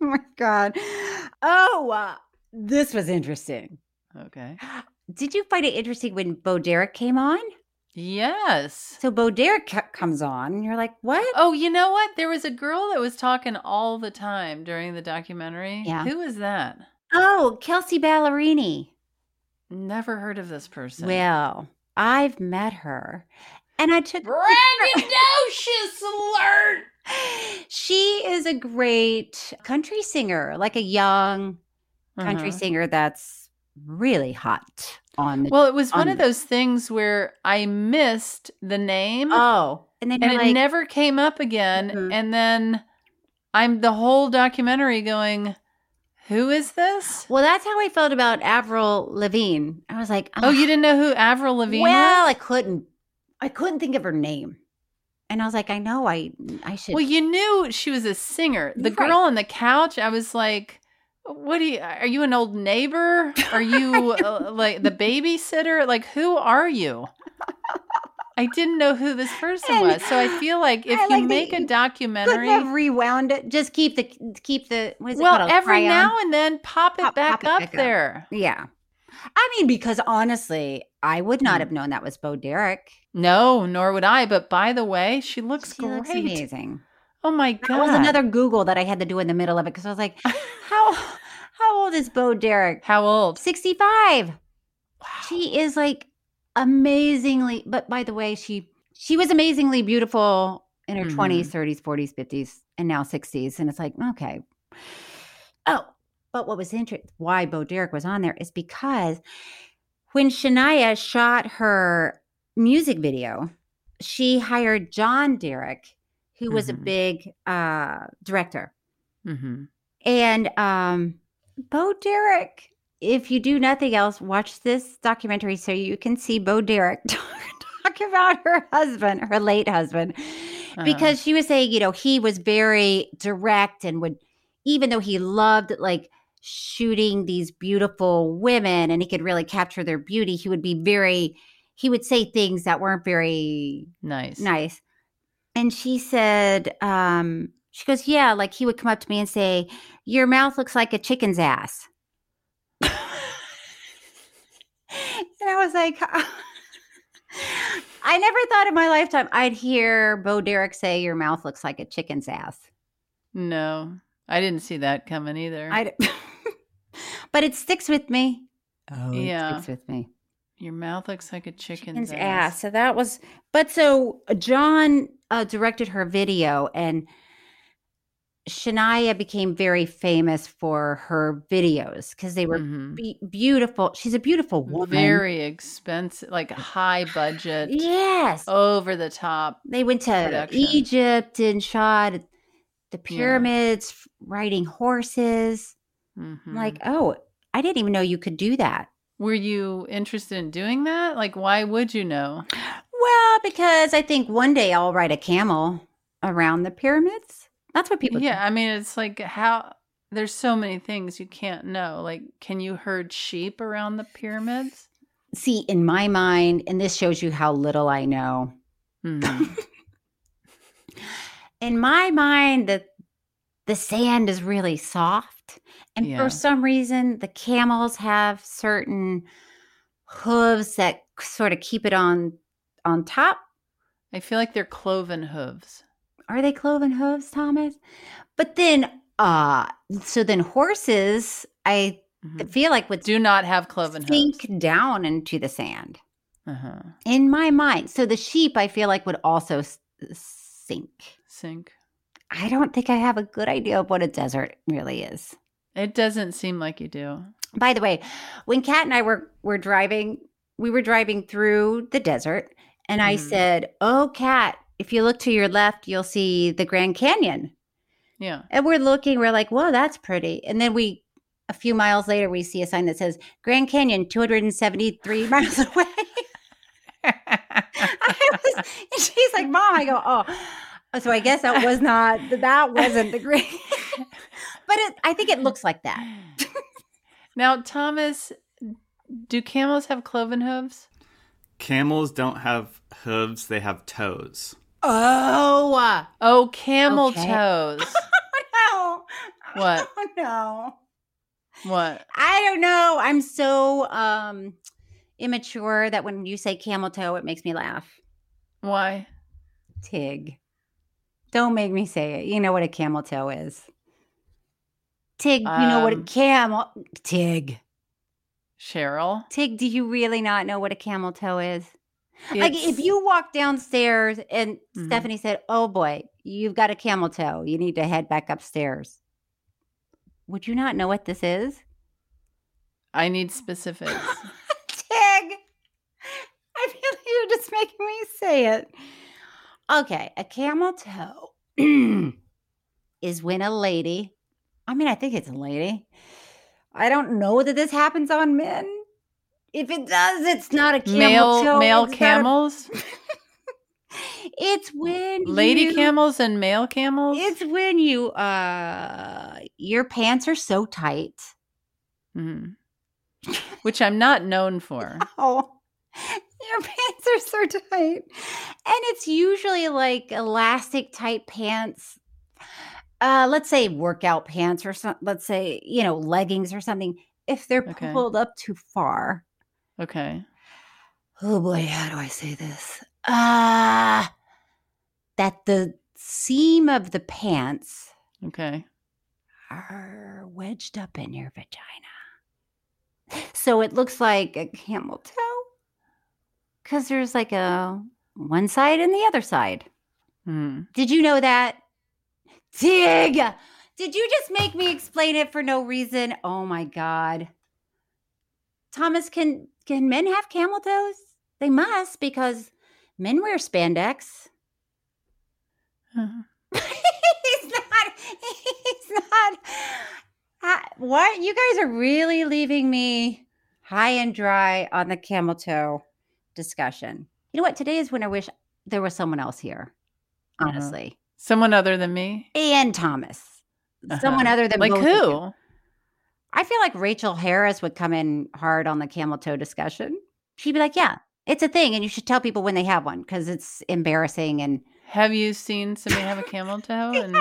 Oh, my God. Oh, this was interesting. Okay. Did you find it interesting when Bo Derek came on? Yes. So Bo Derek comes on, and you're like, what? Oh, you know what? There was a girl that was talking all the time during the documentary. Yeah. Who was that? Oh, Kelsey Ballerini. Never heard of this person. Well, I've met her, and I took... Braggadocious alert! She is a great country singer, like a young country singer that's really hot. Well, it was one of those things where I missed the name. Oh, and then it never came up again. And then I'm the whole documentary going, who is this? Well, that's how I felt about Avril Lavigne. I was like, oh, you didn't know who Avril Lavigne was? Well, I couldn't think of her name. And I was like, I know I should. Well, you knew she was a singer. The girl on the couch, I was like, are you an old neighbor? Are you like the babysitter? Like, who are you? I didn't know who this person was. So I feel like if you make a documentary, couldn't have rewound it. Just keep the what is it called? Every now and then pop it back up there. Yeah. I mean, because honestly, I would not have known that was Bo Derek. No, nor would I. But by the way, she looks great. Looks amazing. Oh my God. That was another Google that I had to do in the middle of it because I was like, how old is Bo Derek? How old? 65. Wow. She is like amazingly, but by the way, she was amazingly beautiful in her 20s, 30s, 40s, 50s, and now 60s. And it's like, okay. Oh. But what was interesting, why Bo Derek was on there is because when Shania shot her music video, she hired John Derek, who was a big director. Mm-hmm. And Bo Derek, if you do nothing else, watch this documentary so you can see Bo Derek talk about her husband, her late husband, because she was saying, you know, he was very direct and would, even though he loved like shooting these beautiful women and he could really capture their beauty, he would say things that weren't very nice. And she said, she goes, yeah, like he would come up to me and say, your mouth looks like a chicken's ass. And I was like, I never thought in my lifetime I'd hear Bo Derek say your mouth looks like a chicken's ass. No, I didn't see that coming either. But it sticks with me. Oh, yeah. It sticks with me. Your mouth looks like a chicken's ass. So that was, but so John directed her video, and Shania became very famous for her videos because they were beautiful. She's a beautiful woman. Very expensive, like high budget. Yes. Over the top. They went to Egypt and shot the pyramids, riding horses. Mm-hmm. Like, oh, I didn't even know you could do that. Were you interested in doing that? Like, why would you know? Well, because I think one day I'll ride a camel around the pyramids. That's what people do. I mean, it's like how there's so many things you can't know. Like, can you herd sheep around the pyramids? See, in my mind, and this shows you how little I know. Mm. In my mind, the sand is really soft. And for some reason, the camels have certain hooves that sort of keep it on top. I feel like they're cloven hooves. Are they cloven hooves, Thomas? But then, so then horses, I feel like would do not have cloven hooves. Sink down into the sand. Uh-huh. In my mind. So the sheep, I feel like would also sink. I don't think I have a good idea of what a desert really is. It doesn't seem like you do. By the way, when Kat and I were driving, we were driving through the desert, and I said, oh, Kat, if you look to your left, you'll see the Grand Canyon. Yeah. And we're like, whoa, that's pretty. And then a few miles later, we see a sign that says, Grand Canyon, 273 miles away. And she's like, Mom, I go, oh. So I guess that wasn't the Grand Canyon. But I think it looks like that. Now, Thomas, do camels have cloven hooves? Camels don't have hooves. They have toes. Oh, camel toes. Oh, no. What? Oh, no. What? I don't know. I'm so immature that when you say camel toe, it makes me laugh. Why? Tig. Don't make me say it. You know what a camel toe is. Tig, you know what a camel... Tig. Cheryl. Tig, do you really not know what a camel toe is? Like, if you walk downstairs and Stephanie said, oh boy, you've got a camel toe. You need to head back upstairs. Would you not know what this is? I need specifics. Tig, I feel like you're just making me say it. Okay, a camel toe is when a lady I mean, I think it's a lady. I don't know that this happens on men. If it does, it's not a camel toe. Male camels? It's when lady camels and male camels? It's when you, your pants are so tight. Mm-hmm. Which I'm not known for. Oh, your pants are so tight. And it's usually like elastic type pants. Let's say workout pants or something. Let's say, you know, leggings or something. If they're pulled up too far. Okay. Oh boy, how do I say this? That the seam of the pants are wedged up in your vagina. So it looks like a camel toe because there's like a one side and the other side. Mm. Did you know that? Tig! Did you just make me explain it for no reason? Oh my God. Thomas, can men have camel toes? They must, because men wear spandex. Uh-huh. What? You guys are really leaving me high and dry on the camel toe discussion. You know what? Today is when I wish there was someone else here, honestly. Uh-huh. Someone other than me? And Thomas. Someone other than like both who? I feel like Rachel Harris would come in hard on the camel toe discussion. She'd be like, yeah, it's a thing. And you should tell people when they have one because it's embarrassing. And have you seen somebody have a camel toe and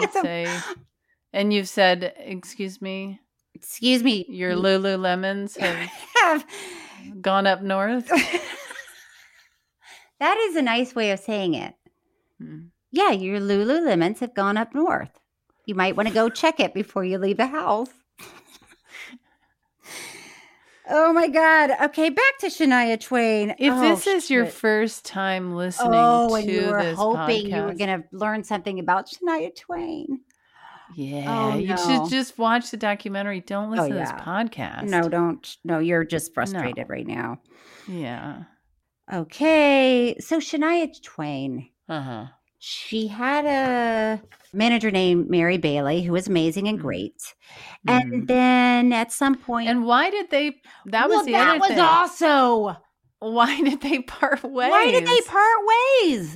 and you've said, excuse me, your Lululemons have gone up north? That is a nice way of saying it. Hmm. Yeah, your Lululemons have gone up north. You might want to go check it before you leave the house. Oh, my God. Okay, back to Shania Twain. If this is your first time listening to this podcast. Oh, and you were hoping you were going to learn something about Shania Twain. Yeah, you should just watch the documentary. Don't listen to this podcast. No, don't. No, you're just frustrated right now. Yeah. Okay, so Shania Twain. Uh-huh. She had a manager named Mary Bailey, who was amazing and great. And then at some point... And why did they... Why did they part ways?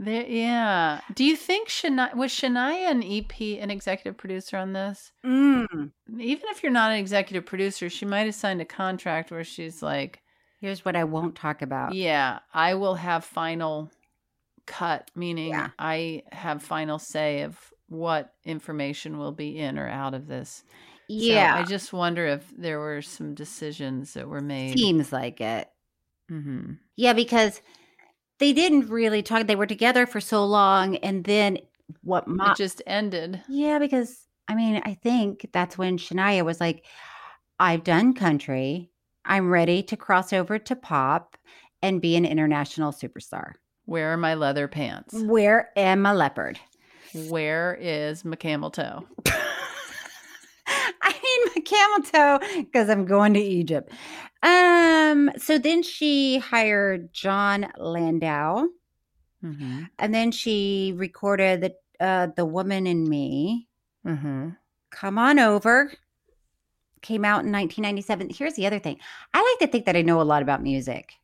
Yeah. Do you think Shania an EP, an executive producer on this? Mm. Even if you're not an executive producer, she might have signed a contract where she's like... Here's what I won't talk about. Yeah, I will have final... cut, meaning I have final say of what information will be in or out of this. Yeah. So I just wonder if there were some decisions that were made. Seems like it. Mm-hmm. Yeah, because they didn't really talk. They were together for so long and then it just ended. Yeah, because I mean, I think that's when Shania was like, I've done country. I'm ready to cross over to pop and be an international superstar. Where are my leather pants? Where am I leopard? Where is my camel toe? I need my camel toe because I'm going to Egypt. So then she hired John Landau. Mm-hmm. And then she recorded The Woman in Me. Mm-hmm. Come On Over. Came out in 1997. Here's the other thing. I like to think that I know a lot about music.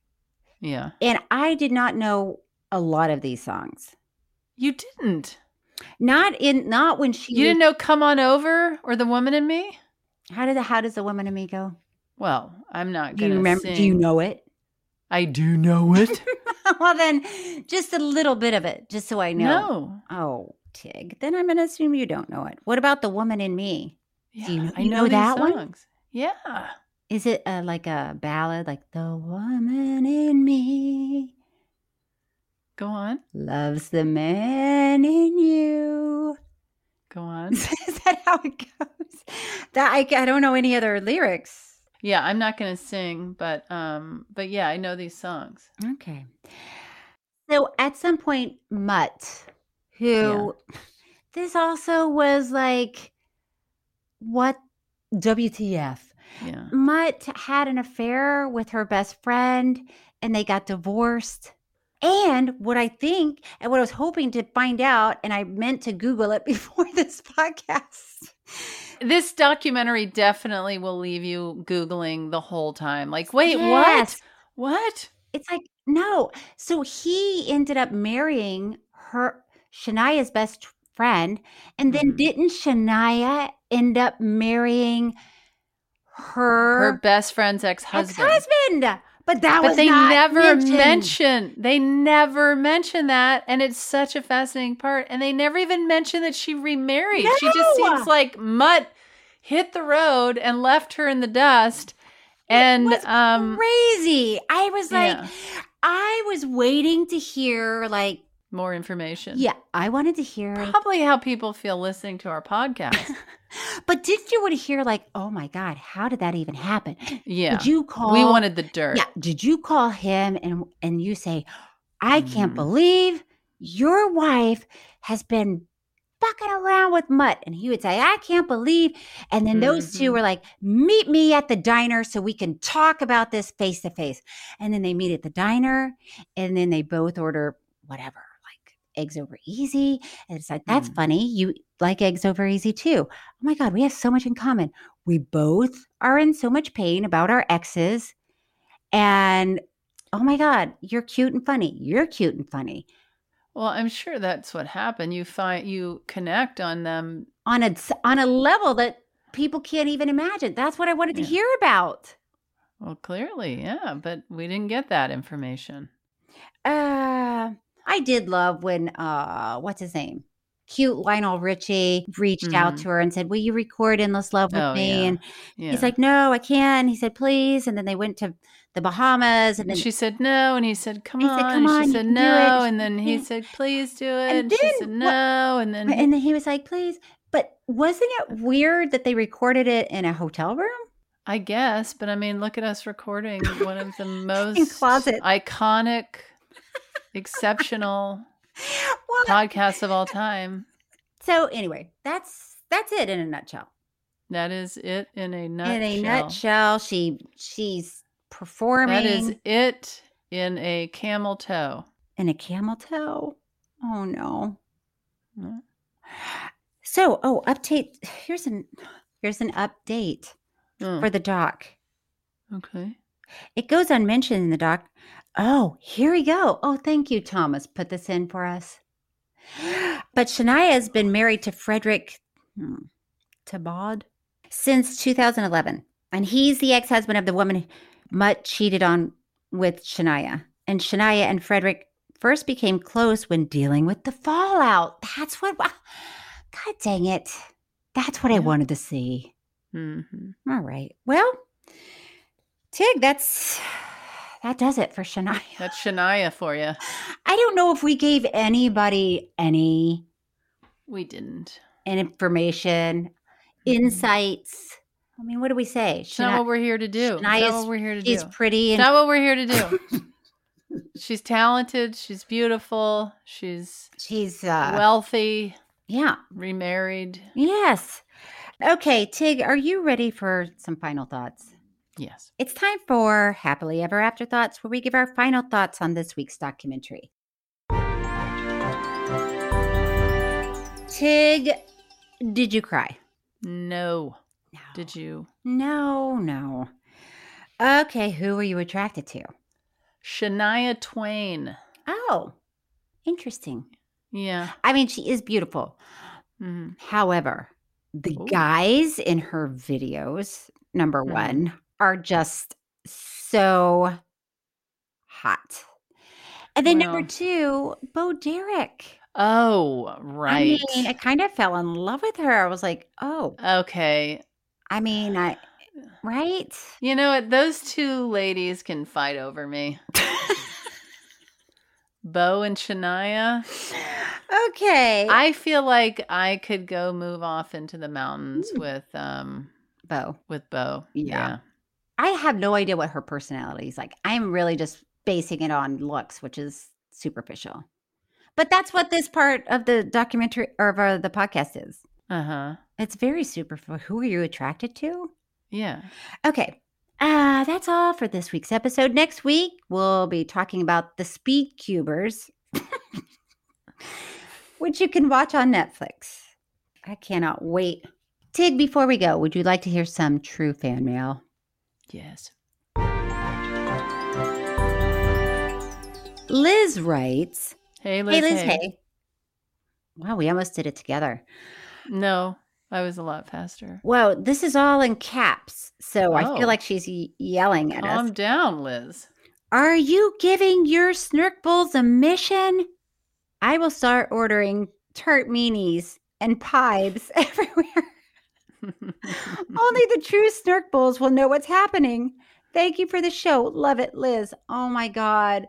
Yeah. And I did not know a lot of these songs. You didn't? Not when she... You didn't know Come On Over or The Woman in Me? How does The Woman in Me go? Well, I'm not going to sing. Do you know it? I do know it. Well, then just a little bit of it, just so I know. No. Oh, Tig. Then I'm going to assume you don't know it. What about The Woman in Me? Yeah, do you know, that songs. One? Yeah. Is it like a ballad, like The Woman in Me? Go on. Loves the man in you. Go on. Is that how it goes? I don't know any other lyrics. Yeah, I'm not going to sing, but yeah, I know these songs. Okay. So at some point, Mutt, who this also was like, what? WTF. Yeah. Mutt had an affair with her best friend and they got divorced. And what I think and what I was hoping to find out, and I meant to Google it before this podcast, This documentary definitely will leave you Googling the whole time. Like, wait, yes. What? It's like, no. So he ended up marrying her, Shania's best friend. And then didn't Shania end up marrying her best friend's ex-husband? But they never mention. They never mention that, and it's such a fascinating part. And they never even mention that she remarried. No. She just seems like Mutt hit the road and left her in the dust. And it was crazy. I was like, I was waiting to hear like more information. Yeah, I wanted to hear probably how people feel listening to our podcast. But did you want to hear like, oh my God, how did that even happen? Yeah. Did you call? We wanted the dirt. Yeah. Did you call him and you say, I can't believe your wife has been fucking around with Mutt. And he would say, I can't believe. And then those two were like, meet me at the diner so we can talk about this face to face. And then they meet at the diner and then they both order whatever, eggs over easy. And it's like, that's funny. You like eggs over easy too. Oh my God, we have so much in common. We both are in so much pain about our exes. And oh my God, you're cute and funny. You're cute and funny. Well, I'm sure that's what happened. You connect on them. On a level that people can't even imagine. That's what I wanted to hear about. Well, clearly, yeah. But we didn't get that information. I did love when, what's his name? Cute Lionel Richie reached out to her and said, will you record Endless Love with me? Yeah. And he's like, no, I can't. He said, please. And then they went to the Bahamas. And then she said, no. And he said, come on. And she said, no. And then he said, please do it. And then, she said, no. And then he was like, please. But wasn't it weird that they recorded it in a hotel room? I guess. But I mean, look at us recording one of the most iconic exceptional podcasts of all time. So anyway, that's it in a nutshell. That is it in a nutshell. In a nutshell, she's performing. That is it in a camel toe. In a camel toe? Oh no. Mm-hmm. So, update. Here's an update for the doc. Okay. It goes unmentioned in the doc. Oh, here we go. Oh, thank you, Thomas. Put this in for us. But Shania has been married to Frederick Tabaud since 2011. And he's the ex-husband of the woman Mutt cheated on with Shania. And Shania and Frederick first became close when dealing with the fallout. That's what... God dang it. That's what I wanted to see. Mm-hmm. All right. Well, Tig, that does it for Shania. That's Shania for you. I don't know if we gave anybody any. We didn't. Information, insights. I mean, what do we say? It's not what we're here to do. She's pretty. It's not what we're here to do. She's talented. She's beautiful. She's wealthy. Yeah. Remarried. Yes. Okay, Tig, are you ready for some final thoughts? Yes. It's time for Happily Ever After Thoughts, where we give our final thoughts on this week's documentary. Tig, did you cry? No. Did you? No. Okay, who were you attracted to? Shania Twain. Oh, interesting. Yeah. I mean, she is beautiful. Mm-hmm. However, the guys in her videos, number one, are just so hot. And then number two, Bo Derek. Oh, right. I mean, I kind of fell in love with her. I was like, oh. Okay. I mean, right? You know what? Those two ladies can fight over me. Bo and Shania. Okay. I feel like I could go move off into the mountains with Bo. With Bo. Yeah. I have no idea what her personality is like. I'm really just basing it on looks, which is superficial. But that's what this part of the documentary or of the podcast is. Uh-huh. It's very superficial. Who are you attracted to? Yeah. Okay. That's all for this week's episode. Next week, we'll be talking about the Speed Cubers, which you can watch on Netflix. I cannot wait Tig, before we go, would you like to hear some true fan mail? Yes. Liz writes, "Hey, Liz. Hey, Liz. Hey. Wow, we almost did it together. No, I was a lot faster. Well, this is all in caps, so I feel like she's yelling at us. Calm down, Liz. Are you giving your snurk bowls a mission? I will start ordering tart meanies and pipes everywhere. Only the true snurk bowls will know what's happening. Thank you for the show. Love it, Liz. Oh, my God.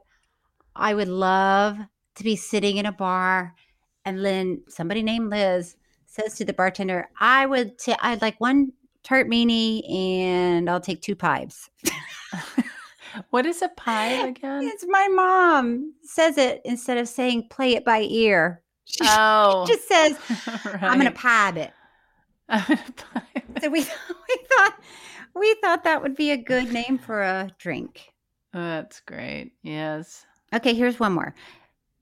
I would love to be sitting in a bar and then somebody named Liz says to the bartender, I'd like one tart meanie and I'll take 2 pipes. What is a pipe again? It's my mom says it instead of saying play it by ear. She just says, right. I'm going to pipe it. So we thought that would be a good name for a drink. Oh, that's great. Yes. Okay, here's one more.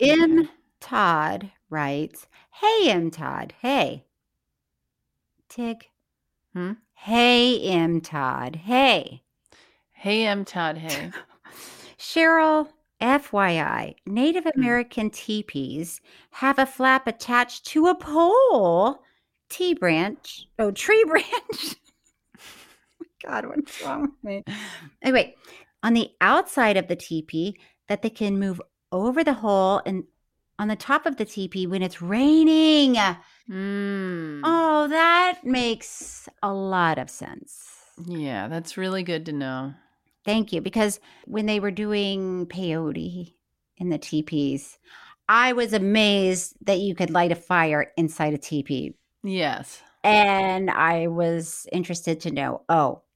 M. Todd writes, "Hey, M. Todd. Hey, Tig. Hey, M. Todd. Hey. Hey, M. Todd. Hey. Cheryl, FYI, Native American teepees have a flap attached to a pole. Tree branch. God, what's wrong with me? Anyway, on the outside of the teepee that they can move over the hole and on the top of the teepee when it's raining." Oh, that makes a lot of sense. Yeah, that's really good to know. Thank you. Because when they were doing peyote in the teepees, I was amazed that you could light a fire inside a teepee. Yes. And I was interested to know,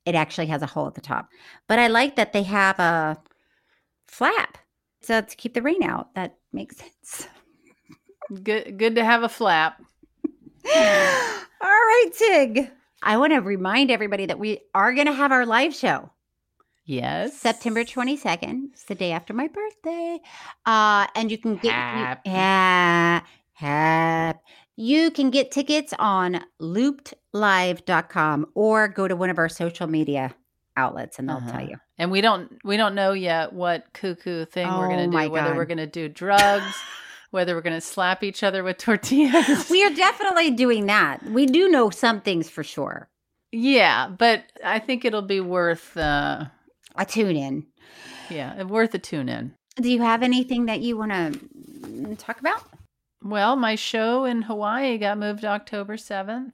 it actually has a hole at the top. But I like that they have a flap. So to keep the rain out, that makes sense. Good to have a flap. All right, Tig. I want to remind everybody that we are going to have our live show. Yes. September 22nd. It's the day after my birthday. And you can get... You can get tickets on loopedlive.com or go to one of our social media outlets and they'll tell you. And we don't know yet what cuckoo thing we're going to do, whether we're going to do drugs, whether we're going to slap each other with tortillas. We are definitely doing that. We do know some things for sure. Yeah, but I think it'll be worth a tune in. Yeah, worth a tune in. Do you have anything that you want to talk about? Well, my show in Hawaii got moved to October 7th.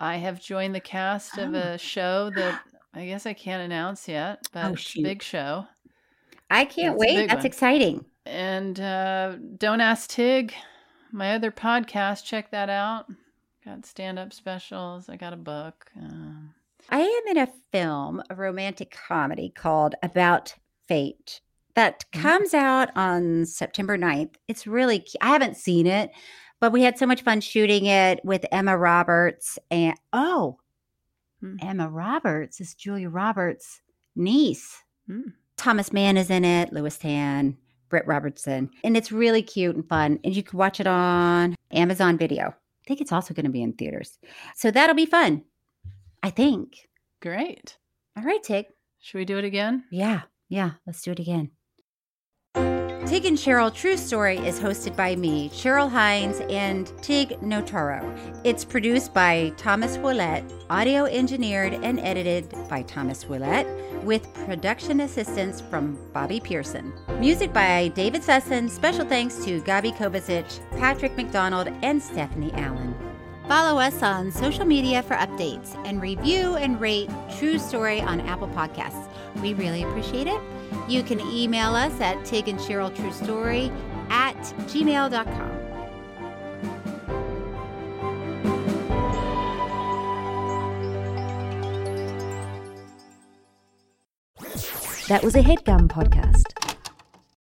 I have joined the cast of a show that I guess I can't announce yet, but it's a big show. I can't wait. That's exciting. And Don't Ask Tig, my other podcast, check that out. Got stand-up specials. I got a book. I am in a film, a romantic comedy called About Fate. That comes out on September 9th. It's really cute. I haven't seen it, but we had so much fun shooting it with Emma Roberts. And Emma Roberts is Julia Roberts' niece. Thomas Mann is in it, Louis Tan, Britt Robertson. And it's really cute and fun. And you can watch it on Amazon Video. I think it's also going to be in theaters. So that'll be fun, I think. Great. All right, Tig. Should we do it again? Yeah, let's do it again. Tig and Cheryl True Story is hosted by me, Cheryl Hines, and Tig Notaro. It's produced by Thomas Willett, audio engineered and edited by Thomas Willett, with production assistance from Bobby Pearson. Music by David Sussin. Special thanks to Gabi Kovacic, Patrick McDonald, and Stephanie Allen. Follow us on social media for updates and review and rate True Story on Apple Podcasts. We really appreciate it. You can email us at tigandcheryltruestory@gmail.com. That was a HeadGum podcast.